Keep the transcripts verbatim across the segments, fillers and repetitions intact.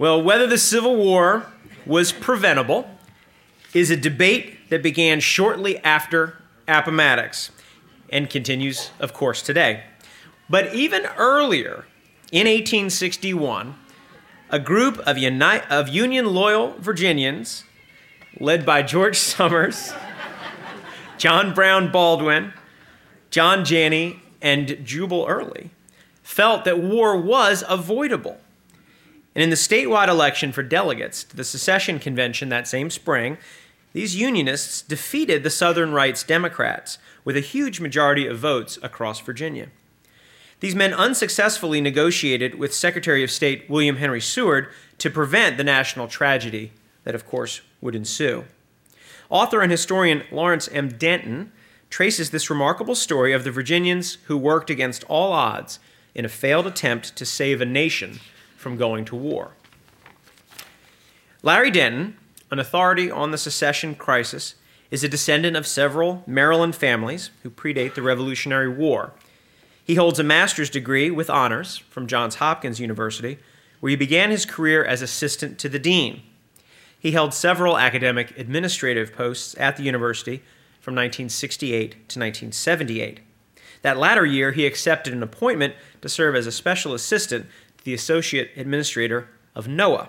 Well, whether the Civil War was preventable is a debate that began shortly after Appomattox and continues, of course, today. But even earlier, in eighteen sixty-one, a group of, uni- of Union-loyal Virginians, led by George Summers, John Brown Baldwin, John Janney, and Jubal Early, felt that war was avoidable. And in the statewide election for delegates to the secession convention that same spring, these Unionists defeated the Southern Rights Democrats with a huge majority of votes across Virginia. These men unsuccessfully negotiated with Secretary of State William Henry Seward to prevent the national tragedy that, of course, would ensue. Author and historian Lawrence M. Denton traces this remarkable story of the Virginians who worked against all odds in a failed attempt to save a nation from going to war. Larry Denton, an authority on the secession crisis, is a descendant of several Maryland families who predate the Revolutionary War. He holds a master's degree with honors from Johns Hopkins University, where he began his career as assistant to the dean. He held several academic administrative posts at the university from nineteen sixty-eight to nineteen seventy-eight. That latter year, he accepted an appointment to serve as a special assistant to the associate administrator of NOAA.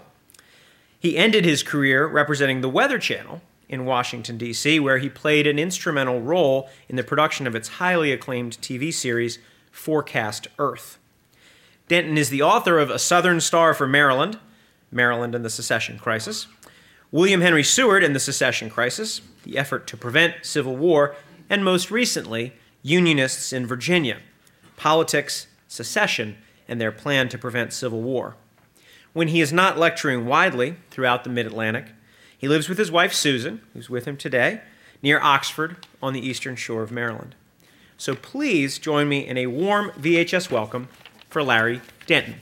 He ended his career representing the Weather Channel in Washington, D C, where he played an instrumental role in the production of its highly acclaimed T V series, Forecast Earth. Denton is the author of A Southern Star for Maryland, Maryland and the Secession Crisis, William Henry Seward and the Secession Crisis, The Effort to Prevent Civil War, and most recently, Unionists in Virginia, Politics, Secession, and Their Plan to Prevent Civil War. When he is not lecturing widely throughout the Mid-Atlantic, he lives with his wife Susan, who's with him today, near Oxford on the eastern shore of Maryland. So please join me in a warm V H S welcome for Larry Denton.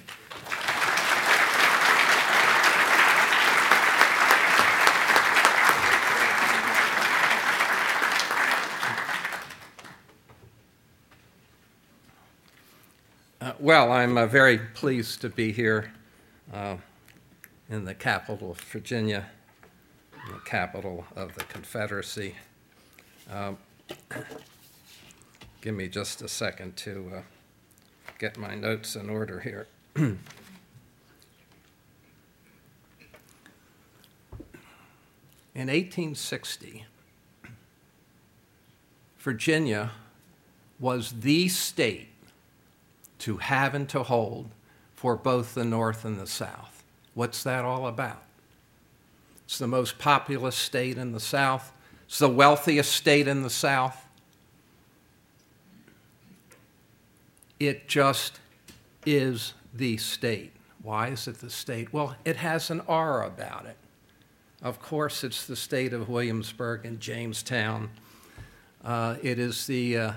Uh, well, I'm uh, very pleased to be here uh, in the capital of Virginia, the capital of the Confederacy. Uh, Give me just a second to uh, get my notes in order here. In eighteen sixty, Virginia was the state to have and to hold for both the North and the South. What's that all about? It's the most populous state in the South. It's the wealthiest state in the South. It just is the state. Why is it the state? Well, it has an aura about it. Of course, it's the state of Williamsburg and Jamestown. Uh, it is the uh,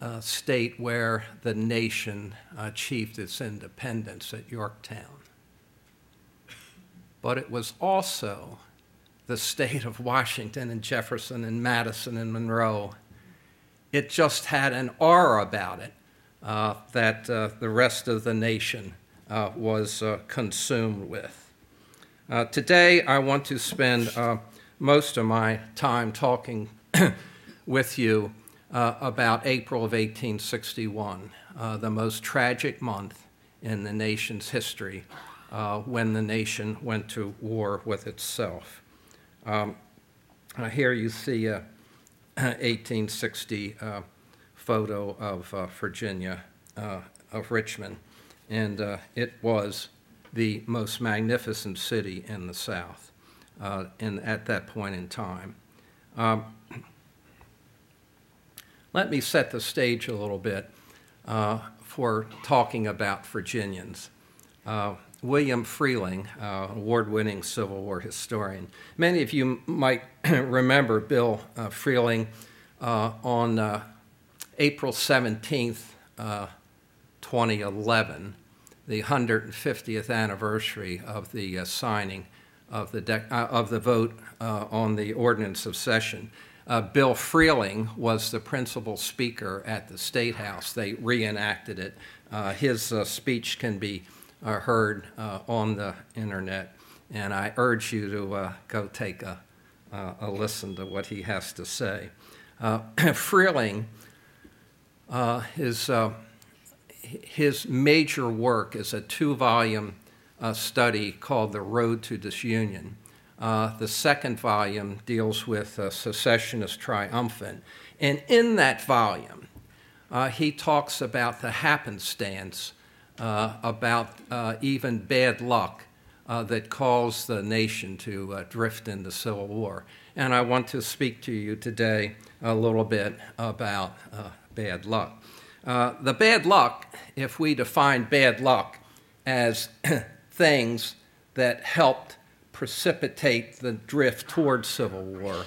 uh, state where the nation achieved its independence at Yorktown. But it was also the state of Washington and Jefferson and Madison and Monroe. It just had an aura about it. Uh, that uh, the rest of the nation uh, was uh, consumed with. Uh, today, I want to spend uh, most of my time talking with you uh, about April of eighteen sixty-one, uh, the most tragic month in the nation's history, uh, when the nation went to war with itself. Um, here you see uh, eighteen sixty uh, photo of uh, Virginia, uh, of Richmond, and uh, it was the most magnificent city in the South uh, in, at that point in time. Um, let me set the stage a little bit uh, for talking about Virginians. Uh, William Freehling, uh, award-winning Civil War historian. Many of you might remember Bill uh, Freehling uh, on uh, April seventeenth, uh, twenty eleven, the one hundred fiftieth anniversary of the uh, signing of the de- uh, of the vote uh, on the Ordinance of Secession. Uh, Bill Freehling was the principal speaker at the State House. They reenacted it. Uh, his uh, speech can be uh, heard uh, on the internet, and I urge you to uh, go take a, uh, a listen to what he has to say. Uh, Freehling, uh, his, uh, his major work is a two-volume uh, study called The Road to Disunion. Uh, the second volume deals with uh, Secessionists Triumphant. And in that volume, uh, he talks about the happenstance, uh, about uh, even bad luck uh, that caused the nation to uh, drift into civil war. And I want to speak to you today a little bit about uh, bad luck. Uh, the bad luck, if we define bad luck as things that helped precipitate the drift towards civil war.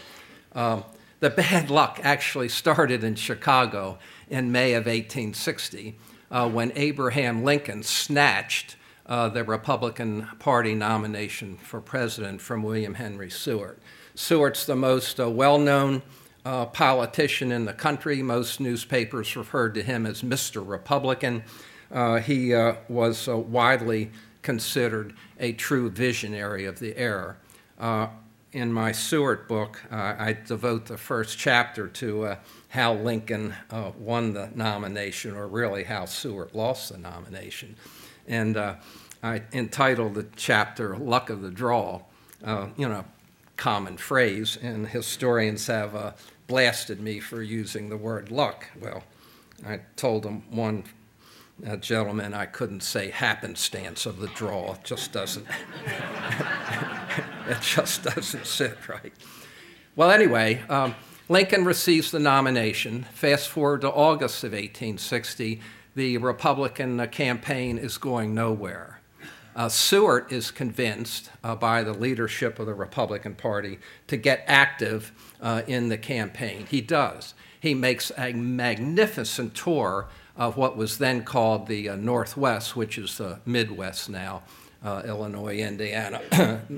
Um, the bad luck actually started in Chicago in May of eighteen sixty uh, when Abraham Lincoln snatched uh, the Republican Party nomination for president from William Henry Seward. Seward's the most uh, well-known uh, politician in the country. Most newspapers referred to him as Mister Republican. Uh, he uh, was uh, widely considered a true visionary of the era. Uh, in my Seward book, uh, I devote the first chapter to uh, how Lincoln uh, won the nomination, or really how Seward lost the nomination. And uh, I entitled the chapter, Luck of the Draw, uh, you know, common phrase, and historians have uh, blasted me for using the word luck. Well, I told them one Uh, gentlemen, I couldn't say happenstance of the draw. It just doesn't. It just doesn't sit right. Well, anyway, um, Lincoln receives the nomination. Fast forward to August of eighteen sixty, the Republican uh, campaign is going nowhere. Uh, Seward is convinced uh, by the leadership of the Republican Party to get active uh, in the campaign. He does. He makes a magnificent tour of what was then called the uh, Northwest, which is the Midwest now, uh, Illinois, Indiana,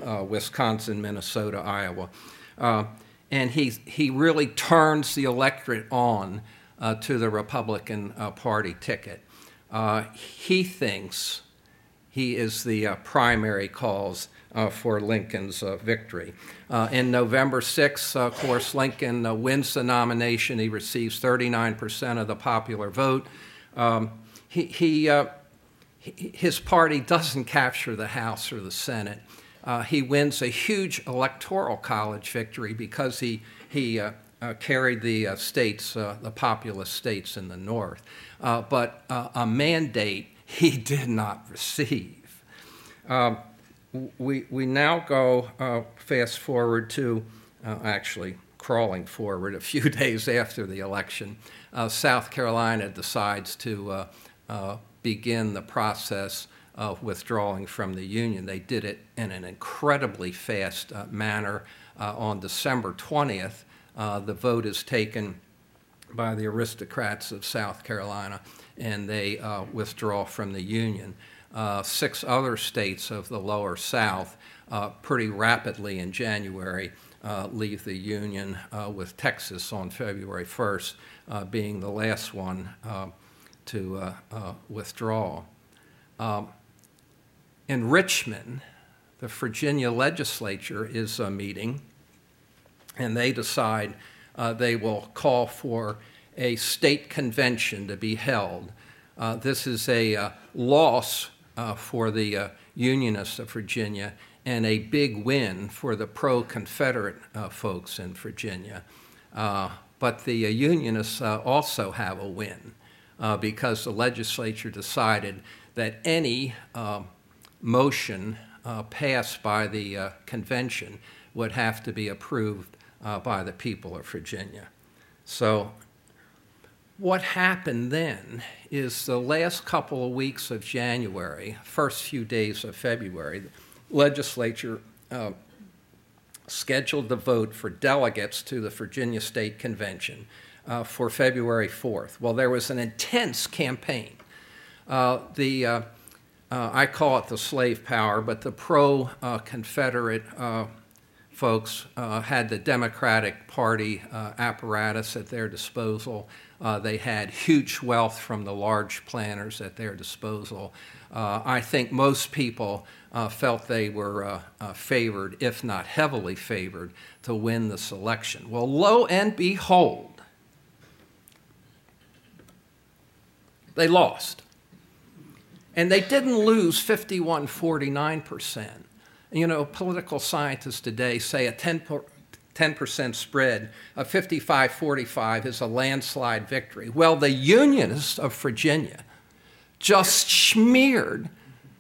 uh, Wisconsin, Minnesota, Iowa. Uh, and he, he really turns the electorate on uh, to the Republican uh, Party ticket. Uh, he thinks he is the uh, primary cause uh, for Lincoln's uh, victory. Uh, in November sixth, uh, of course, Lincoln uh, wins the nomination. He receives thirty-nine percent of the popular vote. Um, he, he, uh, he, his party doesn't capture the House or the Senate. Uh, he wins a huge electoral college victory because he, he uh, uh, carried the uh, states, uh, the populous states in the North. Uh, but uh, a mandate he did not receive. Um, we, we now go uh, fast forward to, uh, actually, crawling forward a few days after the election, uh, South Carolina decides to uh, uh, begin the process of withdrawing from the Union. They did it in an incredibly fast uh, manner. Uh, on December twentieth, uh, the vote is taken by the aristocrats of South Carolina, and they uh, withdraw from the Union. Uh, six other states of the lower South uh, pretty rapidly in January Uh, leave the Union, uh, with Texas on February first uh, being the last one uh, to uh, uh, withdraw. Um, in Richmond, the Virginia legislature is uh, meeting, and they decide uh, they will call for a state convention to be held. Uh, this is a uh, loss uh, for the uh, Unionists of Virginia, and a big win for the pro-Confederate uh, folks in Virginia. Uh, but the uh, Unionists uh, also have a win uh, because the legislature decided that any uh, motion uh, passed by the uh, convention would have to be approved uh, by the people of Virginia. So what happened then is the last couple of weeks of January, first few days of February, legislature uh, scheduled the vote for delegates to the Virginia State Convention uh, for February fourth. Well, there was an intense campaign. Uh, the uh, uh, I call it the slave power, but the pro-Confederate uh, uh, folks uh, had the Democratic Party uh, apparatus at their disposal. Uh, they had huge wealth from the large planters at their disposal. uh, I think most people uh, felt they were uh, uh, favored, if not heavily favored, to win this election. Well, lo and behold, they lost. And they didn't lose fifty-one forty-nine percent. You know, political scientists today say a ten percent spread of fifty-five forty-five is a landslide victory. Well, the Unionists of Virginia just smeared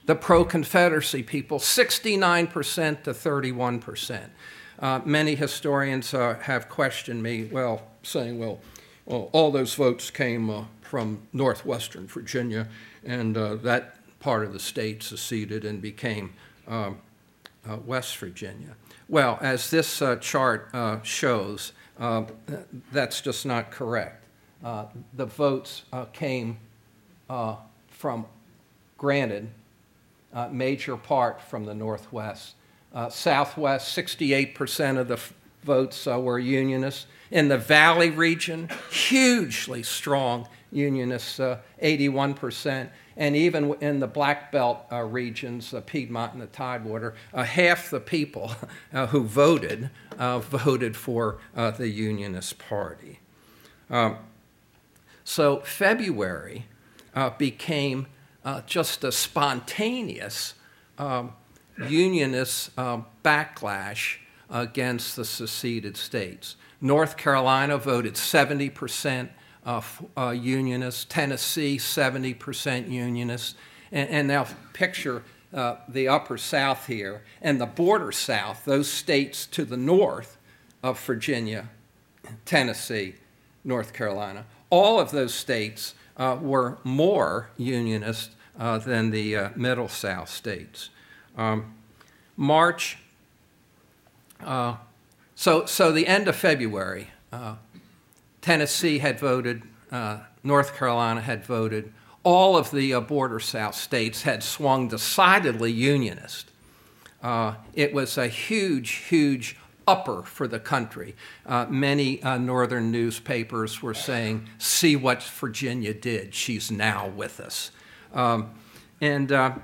the pro-Confederacy people sixty-nine percent to thirty-one percent. Uh, many historians uh, have questioned me, well, saying, well, well all those votes came uh, from northwestern Virginia, and uh, that part of the state seceded and became um, uh, West Virginia. Well, as this uh, chart uh, shows, uh, that's just not correct. Uh, the votes uh, came uh, from, granted, uh, major part from the Northwest. Uh, Southwest, sixty-eight percent of the f- votes uh, were Unionists. In the Valley region, hugely strong Unionists, uh, eighty-one percent. And even in the Black Belt uh, regions, the Piedmont and the Tidewater, uh, half the people uh, who voted uh, voted for uh, the Unionist Party. Um, so February uh, became uh, just a spontaneous um, Unionist uh, backlash against the seceded states. North Carolina voted seventy percent. Uh, uh, unionists, Tennessee, seventy percent unionists, and, and now picture uh, the upper South here and the border South, those states to the north of Virginia, Tennessee, North Carolina. All of those states uh, were more unionist uh, than the uh, middle South states. Um, March, uh, so, so the end of February, uh, Tennessee had voted, uh, North Carolina had voted, all of the uh, border South states had swung decidedly Unionist. Uh, it was a huge, huge upper for the country. Uh, many uh, northern newspapers were saying, see what Virginia did, she's now with us. Um, and uh,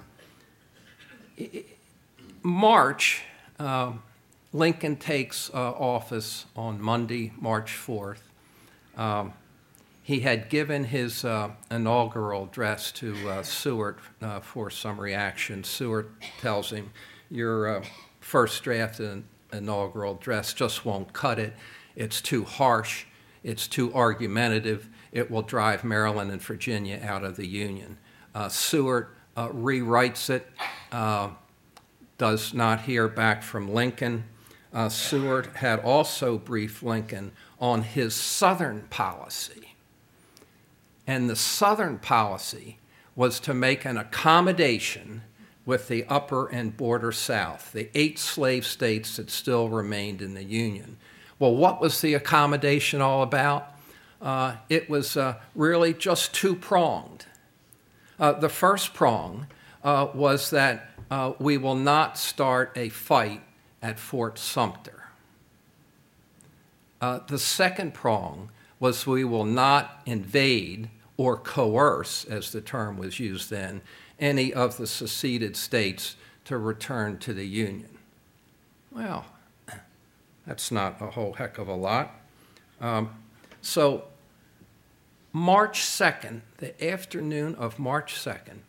March, uh, Lincoln takes uh, office on Monday, March fourth. Um, he had given his uh, inaugural address to uh, Seward uh, for some reaction. Seward tells him, your uh, first draft in, inaugural address just won't cut it. It's too harsh. It's too argumentative. It will drive Maryland and Virginia out of the Union. Uh, Seward uh, rewrites it, uh, does not hear back from Lincoln. Uh, Seward had also briefed Lincoln on his Southern policy. And the Southern policy was to make an accommodation with the upper and border South, the eight slave states that still remained in the Union. Well, what was the accommodation all about? Uh, it was uh, really just two-pronged. Uh, the first prong uh, was that uh, we will not start a fight at Fort Sumter. Uh, the second prong was we will not invade or coerce, as the term was used then, any of the seceded states to return to the Union. Well, that's not a whole heck of a lot. Um, so March second, the afternoon of March second,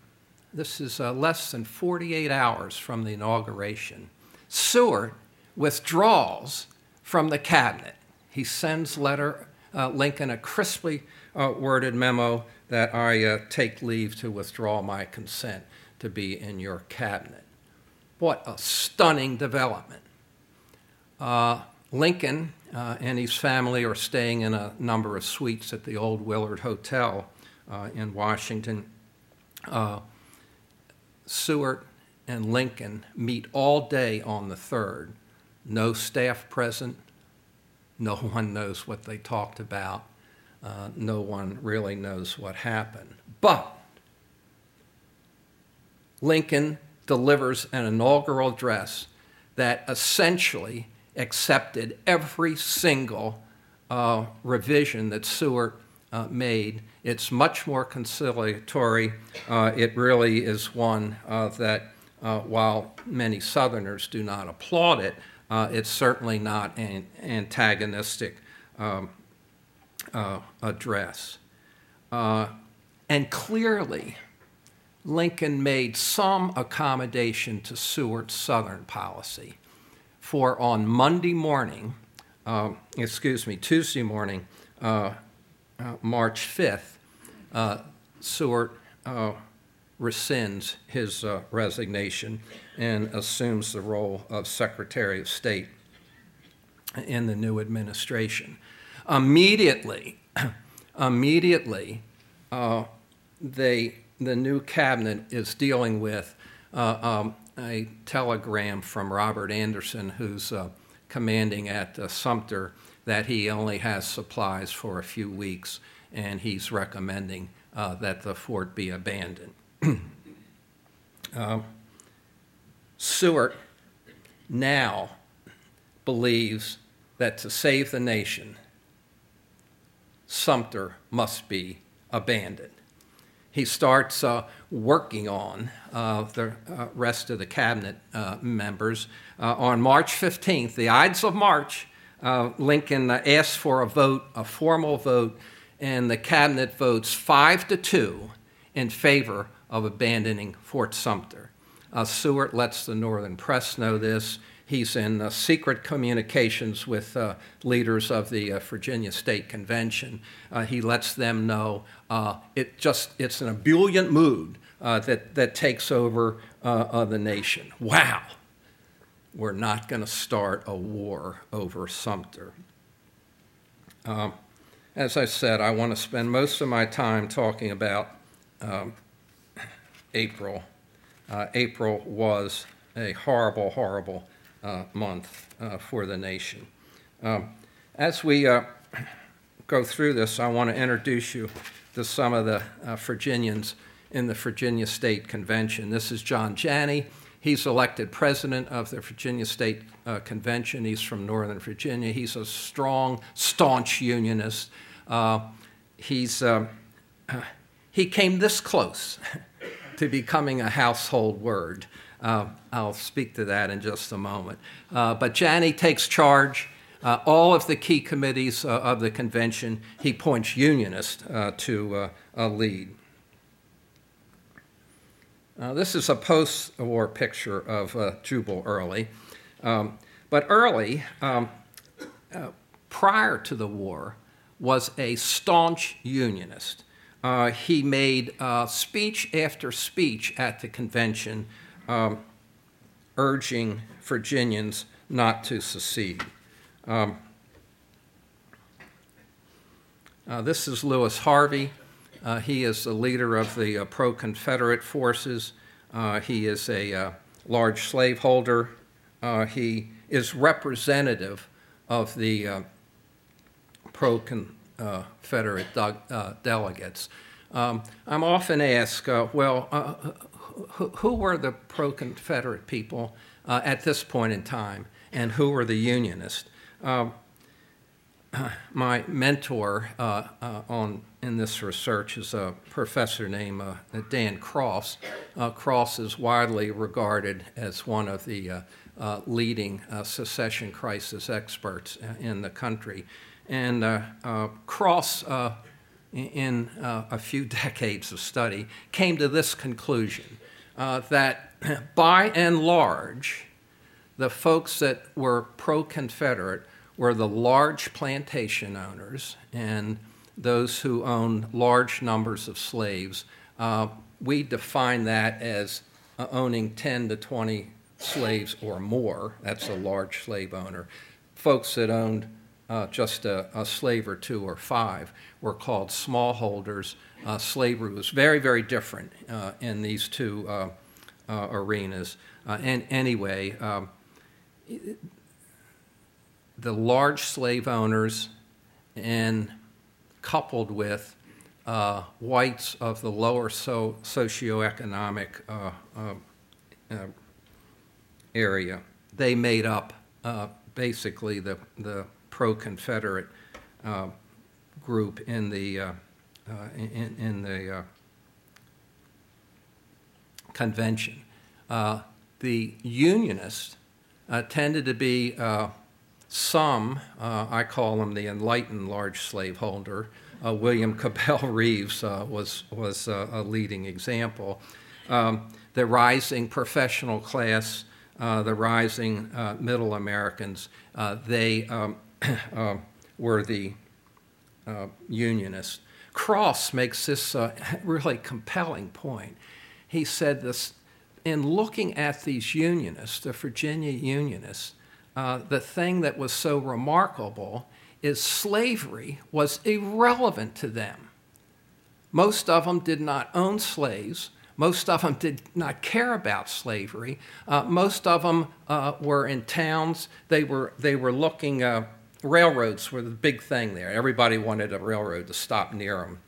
this is uh, less than forty-eight hours from the inauguration, Seward withdraws from the cabinet. He sends letter uh, Lincoln a crisply uh, worded memo that I uh, take leave to withdraw my consent to be in your cabinet. What a stunning development. Uh, Lincoln uh, and his family are staying in a number of suites at the Old Willard Hotel uh, in Washington. Uh, Seward and Lincoln meet all day on the third. No staff present. No one knows what they talked about. Uh, no one really knows what happened. But Lincoln delivers an inaugural address that essentially accepted every single uh, revision that Seward uh, made. It's much more conciliatory. Uh, it really is one uh, that, uh, while many Southerners do not applaud it, uh, it's certainly not an antagonistic um, uh, address. Uh, and clearly, Lincoln made some accommodation to Seward's Southern policy. For on Monday morning, uh, excuse me, Tuesday morning, uh, uh, March fifth, uh, Seward uh, rescinds his uh, resignation and assumes the role of Secretary of State in the new administration. Immediately, immediately, uh, they the new cabinet is dealing with uh, um, a telegram from Robert Anderson, who's uh, commanding at uh, Sumter, that he only has supplies for a few weeks, and he's recommending uh, that the fort be abandoned. uh, Seward now believes that to save the nation, Sumter must be abandoned. He starts uh, working on uh, the uh, rest of the cabinet uh, members. Uh, on March fifteenth, the Ides of March, uh, Lincoln asks for a vote, a formal vote, and the cabinet votes five to two in favor of abandoning Fort Sumter. Uh, Seward lets the Northern press know this. He's in uh, secret communications with uh, leaders of the uh, Virginia State Convention. Uh, he lets them know uh, it just—it's an ebullient mood uh, that that takes over uh, uh, the nation. Wow, we're not going to start a war over Sumter. Um, as I said, I want to spend most of my time talking about um, April. Uh, April was a horrible, horrible. Uh, month uh, for the nation. Um, as we uh, go through this, I want to introduce you to some of the uh, Virginians in the Virginia State Convention. This is John Janney. He's elected president of the Virginia State uh, Convention. He's from Northern Virginia. He's a strong, staunch unionist. Uh, he's uh, uh, he came this close to becoming a household word. Uh, I'll speak to that in just a moment. Uh, but Janney takes charge. Uh, all of the key committees uh, of the convention, he points unionists uh, to uh, a lead. Uh, this is a post-war picture of uh, Jubal Early. Um, but Early, um, uh, prior to the war, was a staunch unionist. Uh, he made uh, speech after speech at the convention Um, urging Virginians not to secede. Um, uh, this is Lewis Harvie. Uh, he is the leader of the uh, pro-Confederate forces. Uh, he is a uh, large slaveholder. Uh, he is representative of the uh, pro-Confederate uh, uh, delegates. Um, I'm often asked, uh, well, uh, who were the pro-Confederate people uh, at this point in time, and who were the Unionists? Um, my mentor uh, uh, on in this research is a professor named uh, Dan Cross. Uh, Cross is widely regarded as one of the uh, uh, leading uh, secession crisis experts in the country. And uh, uh, Cross, uh, in uh, a few decades of study, came to this conclusion. Uh, that by and large, the folks that were pro-Confederate were the large plantation owners and those who owned large numbers of slaves. Uh, we define that as uh, owning ten to twenty slaves or more. That's a large slave owner. Folks that owned uh, just a, a slave or two or five were called smallholders. Uh, slavery was very, very different uh, in these two uh, uh, arenas. Uh, and anyway, um, the large slave owners and coupled with uh, whites of the lower so- socioeconomic uh, uh, uh, area, they made up uh, basically the, the pro-Confederate uh, group in the uh, uh, in, in the uh, convention. Uh, the Unionists uh, tended to be uh, some, uh, I call them the enlightened large slaveholder. Uh, William Cabell Rives uh, was, was uh, a leading example. Um, the rising professional class, uh, the rising uh, middle Americans, uh, they um, uh, were the uh, Unionists. Cross makes this uh, really compelling point. He said this, in looking at these Unionists, the Virginia Unionists, uh, the thing that was so remarkable is slavery was irrelevant to them. Most of them did not own slaves. Most of them did not care about slavery. Uh, most of them uh, were in towns. They were they were looking. Uh, railroads were the big thing there. Everybody wanted a railroad to stop near them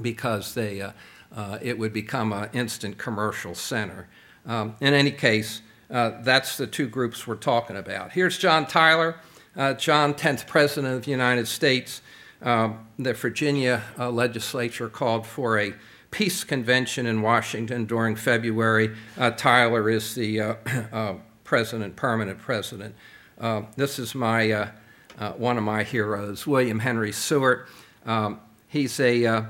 because they uh, uh, it would become an instant commercial center. Um, in any case, uh, that's the two groups we're talking about. Here's John Tyler. Uh, John, tenth President of the United States. Uh, the Virginia uh, legislature called for a peace convention in Washington during February. Uh, Tyler is the uh, uh, president, permanent president. Uh, this is my uh, uh, one of my heroes, William Henry Seward. Um, he's a, uh,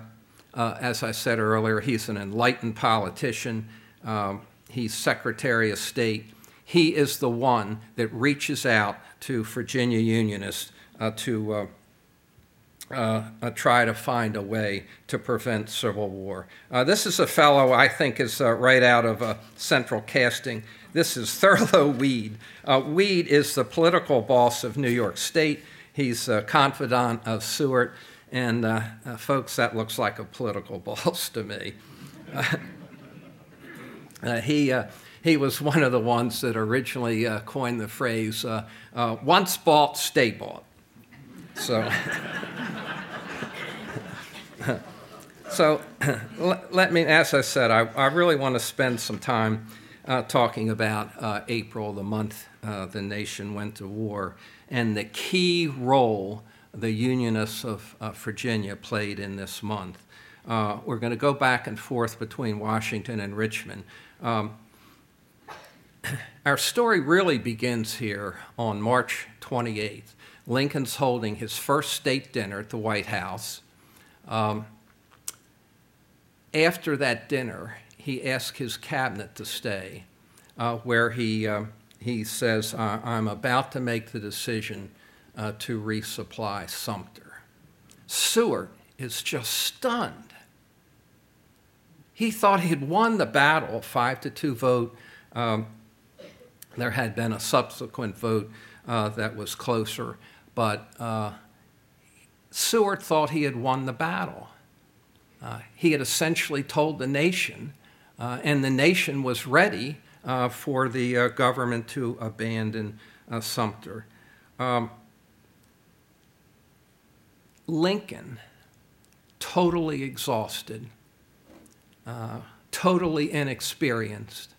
uh, as I said earlier, he's an enlightened politician. Um, he's Secretary of State. He is the one that reaches out to Virginia Unionists uh, to uh, uh, uh, try to find a way to prevent civil war. Uh, this is a fellow I think is uh, right out of uh, Central Casting. This is Thurlow Weed. Uh, Weed is the political boss of New York State. He's a confidant of Seward. And uh, uh, folks, that looks like a political boss to me. Uh, uh, he... Uh, He was one of the ones that originally uh, coined the phrase, uh, uh, once bought, stay bought. So, so let, let me, as I said, I, I really want to spend some time uh, talking about uh, April, the month uh, the nation went to war, and the key role the Unionists of uh, Virginia played in this month. Uh, we're going to go back and forth between Washington and Richmond. Um, Our story really begins here on March twenty-eighth. Lincoln's holding his first state dinner at the White House. Um, after that dinner, he asked his cabinet to stay, uh, where he, uh, he says, I'm about to make the decision uh, to resupply Sumter. Seward is just stunned. He thought he had won the battle, five to two vote. Um, There had been a subsequent vote uh, that was closer, but uh, Seward thought he had won the battle. Uh, he had essentially told the nation, uh, and the nation was ready uh, for the uh, government to abandon uh, Sumter. Um, Lincoln, totally exhausted, uh, totally inexperienced,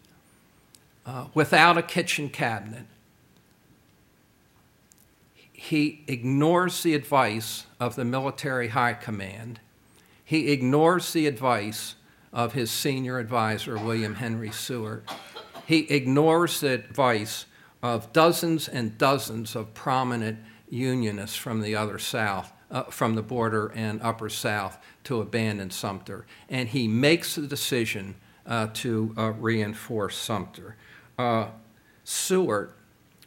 Uh, without a kitchen cabinet, he ignores the advice of the military high command. He ignores the advice of his senior advisor, William Henry Seward. He ignores the advice of dozens and dozens of prominent Unionists from the other South, uh, from the border and upper South, to abandon Sumter. And he makes the decision uh, to uh, reinforce Sumter. Uh, Seward,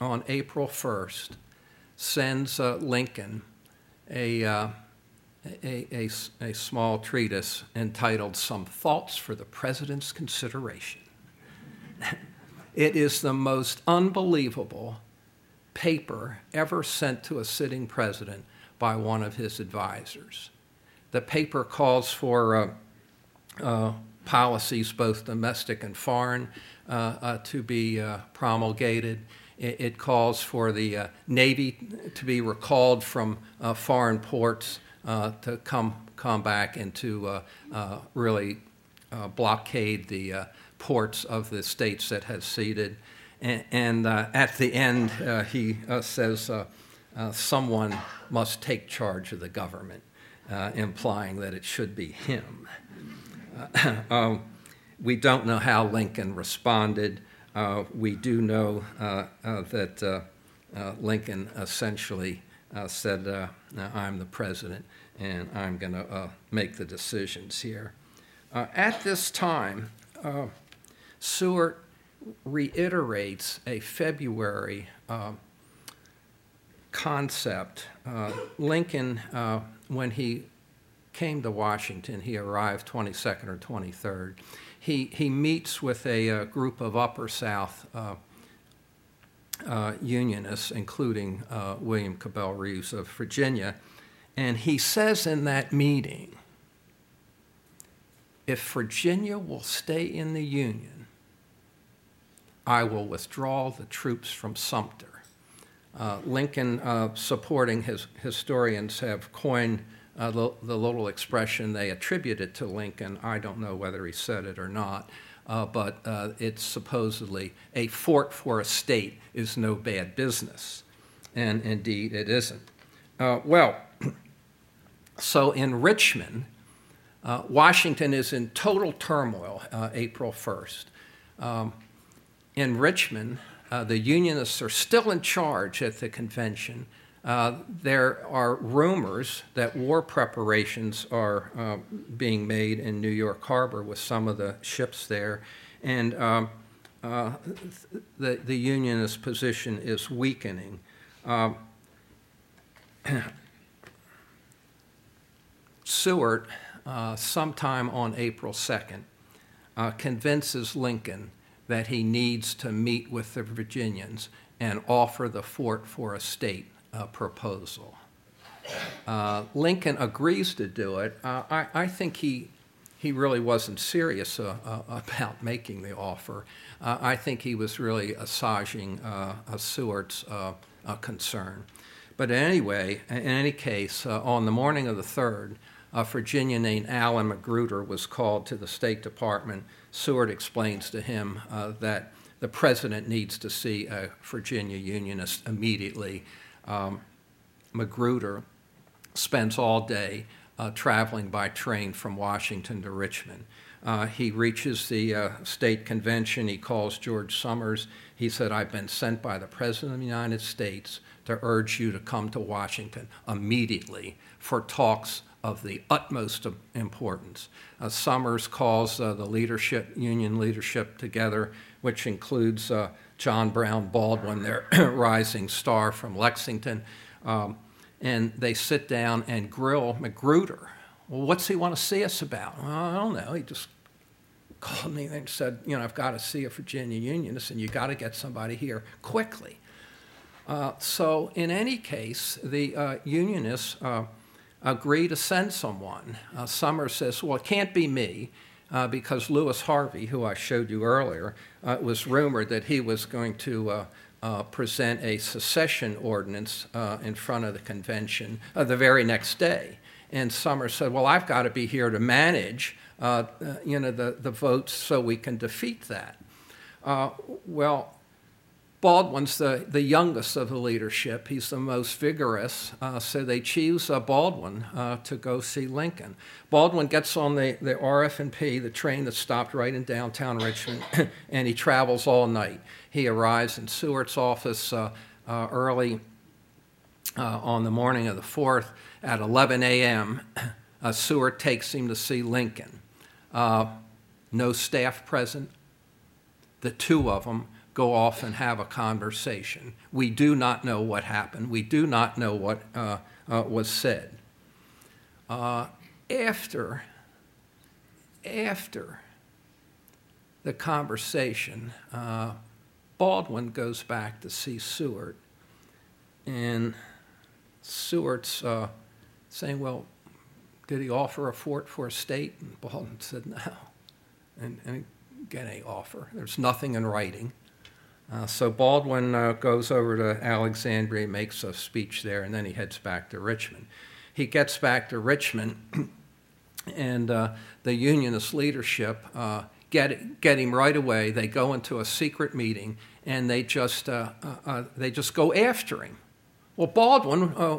on April first, sends uh, Lincoln a, uh, a, a, a small treatise entitled Some Thoughts for the President's Consideration. It is the most unbelievable paper ever sent to a sitting president by one of his advisors. The paper calls for uh, uh, policies, both domestic and foreign, Uh, uh, to be uh, promulgated. It, it calls for the uh, Navy to be recalled from uh, foreign ports uh, to come come back and to uh, uh, really uh, blockade the uh, ports of the states that had ceded. And, and uh, at the end, uh, he uh, says, uh, uh, someone must take charge of the government. uh, implying that it should be him. Uh, um, we don't know how Lincoln responded. Uh, we do know uh, uh, that uh, uh, Lincoln essentially uh, said, uh, I'm the president, and I'm going to uh, make the decisions here. Uh, at this time, uh, Seward reiterates a February uh, concept. Uh, Lincoln, uh, when he came to Washington, he arrived twenty-second or twenty-third. He he meets with a, a group of Upper South uh, uh, Unionists, including uh, William Cabell Rives of Virginia, and he says in that meeting, if Virginia will stay in the Union, I will withdraw the troops from Sumter. Uh, Lincoln, uh, supporting his historians, have coined uh, the, the little expression they attributed to Lincoln. I don't know whether he said it or not, uh, but uh, it's supposedly a fort for a state is no bad business. And indeed, it isn't. Uh, well, so in Richmond, Uh, Washington is in total turmoil uh, April first. Um, in Richmond, uh, the Unionists are still in charge at the convention. Uh, there are rumors that war preparations are uh, being made in New York Harbor with some of the ships there. And um, uh, the, the Unionist position is weakening. Um, Seward, Uh, sometime on April second, uh, convinces Lincoln that he needs to meet with the Virginians and offer the fort for a state uh, proposal. Uh, Lincoln agrees to do it. Uh, I, I think he he really wasn't serious uh, uh, about making the offer. Uh, I think he was really assuaging uh, uh, Seward's uh, uh, concern. But anyway, in any case, uh, on the morning of the third, a Virginian named Allan Magruder was called to the State Department. Seward explains to him uh, that the president needs to see a Virginia Unionist immediately. Um, Magruder spends all day uh, traveling by train from Washington to Richmond. Uh, he reaches the uh, state convention. He calls George Summers. He said, I've been sent by the President of the United States to urge you to come to Washington immediately for talks of the utmost importance. Uh, Summers calls uh, the leadership, union leadership together, which includes uh, John Brown Baldwin, their rising star from Lexington, um, and they sit down and grill Magruder. Well, what's he want to see us about? Well, I don't know, he just called me and said, you know, I've got to see a Virginia Unionist and you got to get somebody here quickly. Uh, so in any case, the uh, Unionists uh, agree to send someone. Uh, Summers says, well, it can't be me uh, because Lewis Harvie, who I showed you earlier, uh, was rumored that he was going to uh, uh, present a secession ordinance uh, in front of the convention uh, the very next day. And Summers said, well, I've got to be here to manage uh, uh, you know, the, the votes so we can defeat that. Uh, well, Baldwin's the, the youngest of the leadership. He's the most vigorous, uh, so they choose uh, Baldwin uh, to go see Lincoln. Baldwin gets on the, the R F and P, the train that stopped right in downtown Richmond, and he travels all night. He arrives in Seward's office uh, uh, early uh, on the morning of the fourth at eleven a.m. Uh, Seward takes him to see Lincoln. Uh, no staff present. The two of them go off and have a conversation. We do not know what happened. We do not know what uh, uh, was said. Uh, after, after the conversation, uh, Baldwin goes back to see Seward, and Seward's uh, saying, well, did he offer a fort for a state? And Baldwin said no, and, and get any offer. There's nothing in writing. Uh, so Baldwin uh, goes over to Alexandria, makes a speech there, and then he heads back to Richmond. He gets back to Richmond, and uh, the Unionist leadership uh, get get him right away. They go into a secret meeting, and they just uh, uh, uh, they just go after him. Well, Baldwin uh,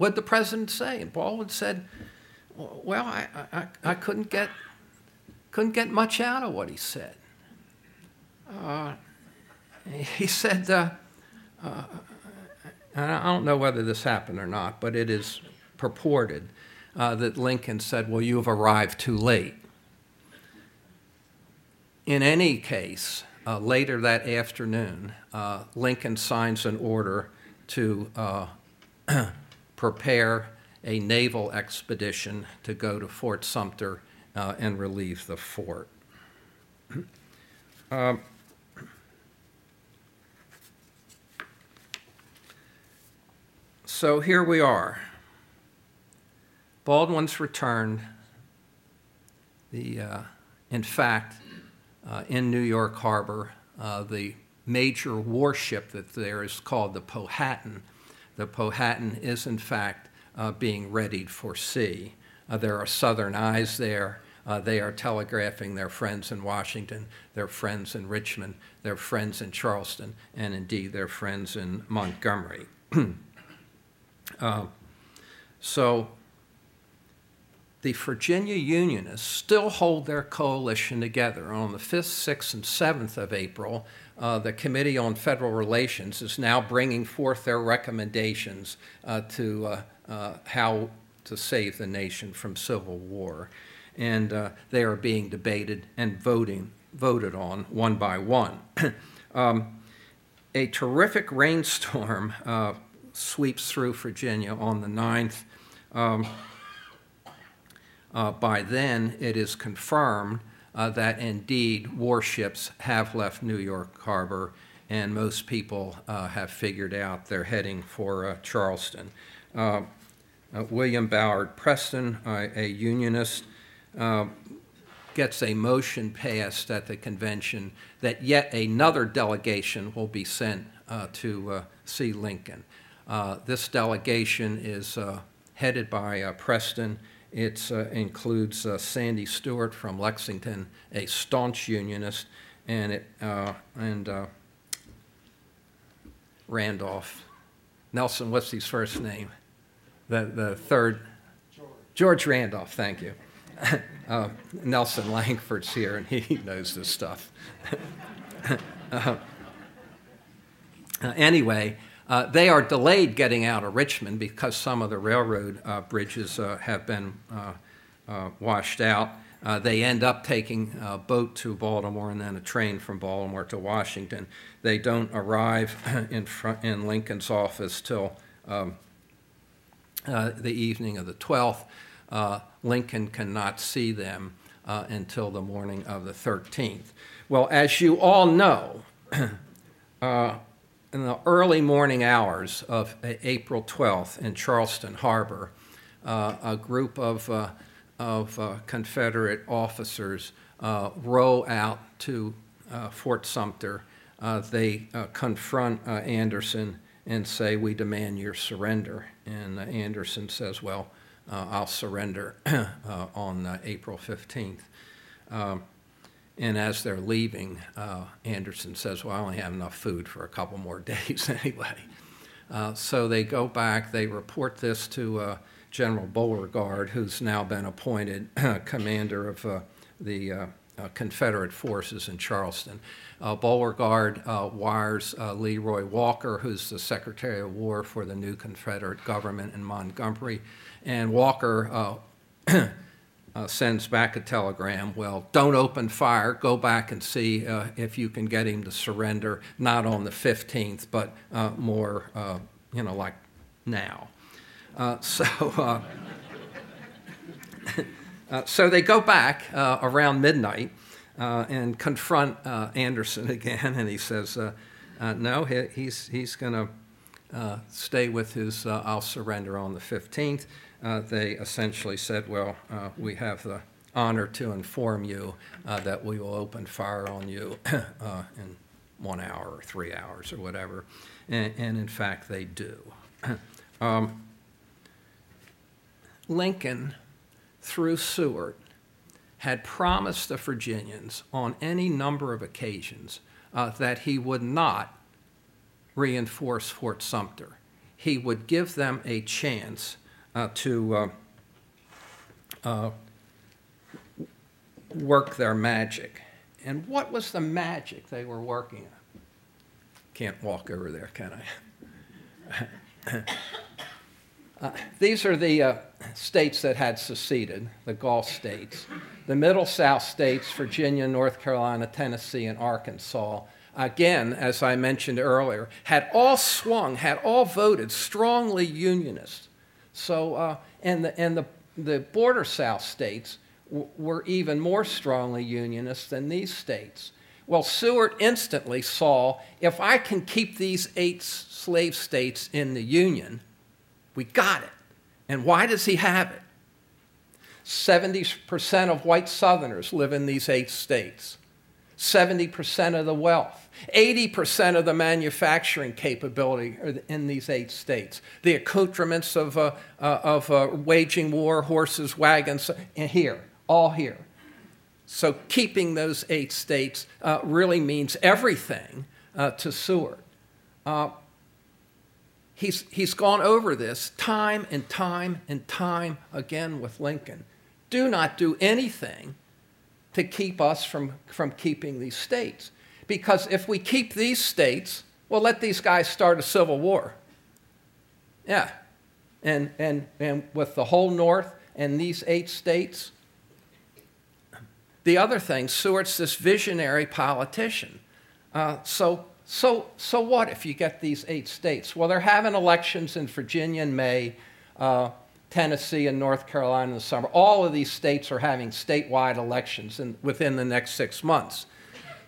What did the president say? And Baldwin said, well, I, I, I couldn't get couldn't get much out of what he said. Uh, he said, uh, uh, and I don't know whether this happened or not, but it is purported uh, that Lincoln said, well, you have arrived too late. In any case, uh, later that afternoon, uh, Lincoln signs an order to uh, prepare a naval expedition to go to Fort Sumter uh, and relieve the fort. Um, so here we are. Baldwin's returned. The, uh, in fact, uh, in New York Harbor, uh, the major warship that there is called the Powhatan. The Powhatan is, in fact, Uh, being readied for sea. Uh, there are Southern eyes there. Uh, they are telegraphing their friends in Washington, their friends in Richmond, their friends in Charleston, and indeed their friends in Montgomery. uh, so the Virginia Unionists still hold their coalition together. On the fifth, sixth, and seventh of April, Uh, the Committee on Federal Relations is now bringing forth their recommendations uh, to uh, uh, how to save the nation from civil war. And uh, they are being debated and voting, voted on one by one. um, a terrific rainstorm uh, sweeps through Virginia on the ninth. Um, uh, by then, it is confirmed Uh, that indeed warships have left New York Harbor, and most people uh, have figured out they're heading for uh, Charleston. Uh, uh, William Ballard Preston, uh, a Unionist, uh, gets a motion passed at the convention that yet another delegation will be sent uh, to uh, see Lincoln. Uh, this delegation is uh, headed by uh, Preston. It uh, includes uh, Sandy Stuart from Lexington, a staunch Unionist, and it uh, and uh, Randolph Nelson. What's his first name? The the third George, George Randolph. Thank you. uh, Nelson Langford's here, and he knows this stuff. uh, anyway. Uh, they are delayed getting out of Richmond because some of the railroad uh, bridges uh, have been uh, uh, washed out. Uh, they end up taking a boat to Baltimore and then a train from Baltimore to Washington. They don't arrive in front, in Lincoln's office till um, uh, the evening of the twelfth. Uh, Lincoln cannot see them uh, until the morning of the thirteenth. Well, as you all know, uh, in the early morning hours of April twelfth in Charleston Harbor, uh, a group of, uh, of uh, Confederate officers uh, row out to uh, Fort Sumter. Uh, they uh, confront uh, Anderson and say, "We demand your surrender." And uh, Anderson says, "Well, uh, I'll surrender uh, on uh, April fifteenth. Um, And as they're leaving, uh, Anderson says, "Well, I only have enough food for a couple more days anyway." Uh, so they go back. They report this to uh, General Beauregard, who's now been appointed commander of uh, the uh, uh, Confederate forces in Charleston. Uh, Beauregard uh, wires uh, Leroy Walker, who's the Secretary of War for the new Confederate government in Montgomery, and Walker Uh, Uh, sends back a telegram, "Well, don't open fire. Go back and see uh, if you can get him to surrender, not on the fifteenth, but uh, more, uh, you know, like now." Uh, so uh, uh, so they go back uh, around midnight uh, and confront uh, Anderson again, and he says, uh, uh, no, he, he's, he's going to uh, stay with his uh, "I'll surrender on the fifteenth. Uh, they essentially said, "Well, uh, we have the honor to inform you uh, that we will open fire on you uh, in one hour or three hours or whatever." And, and in fact, they do. um, Lincoln, through Seward, had promised the Virginians on any number of occasions uh, that he would not reinforce Fort Sumter. he would give them a chance uh, to uh, uh, work their magic. And what was the magic they were working on? Can't walk over there, can I? uh, these are the uh, states that had seceded, the Gulf states. The Middle South states, Virginia, North Carolina, Tennessee, and Arkansas, again, as I mentioned earlier, had all swung, had all voted strongly Unionist. So, uh, and the and the the border South states w- were even more strongly Unionist than these states. Well, Seward instantly saw, if I can keep these eight slave states in the Union, we got it. And why does he have it? seventy percent of white Southerners live in these eight states. seventy percent of the wealth, eighty percent of the manufacturing capability are in these eight states. The accoutrements of, uh, uh, of uh, waging war, horses, wagons, and here, all here. So keeping those eight states uh, really means everything uh, to Seward. Uh, he's, he's gone over this time and time and time again with Lincoln. Do not do anything to keep us from, from keeping these states. Because if we keep these states, well, let these guys start a civil war. Yeah. And, and, and with the whole North and these eight states. The other thing, Seward's this visionary politician. Uh, so, so, so what if you get these eight states? Well, they're having elections in Virginia in May, uh, Tennessee and North Carolina in the summer. All of these states are having statewide elections in, within the next six months.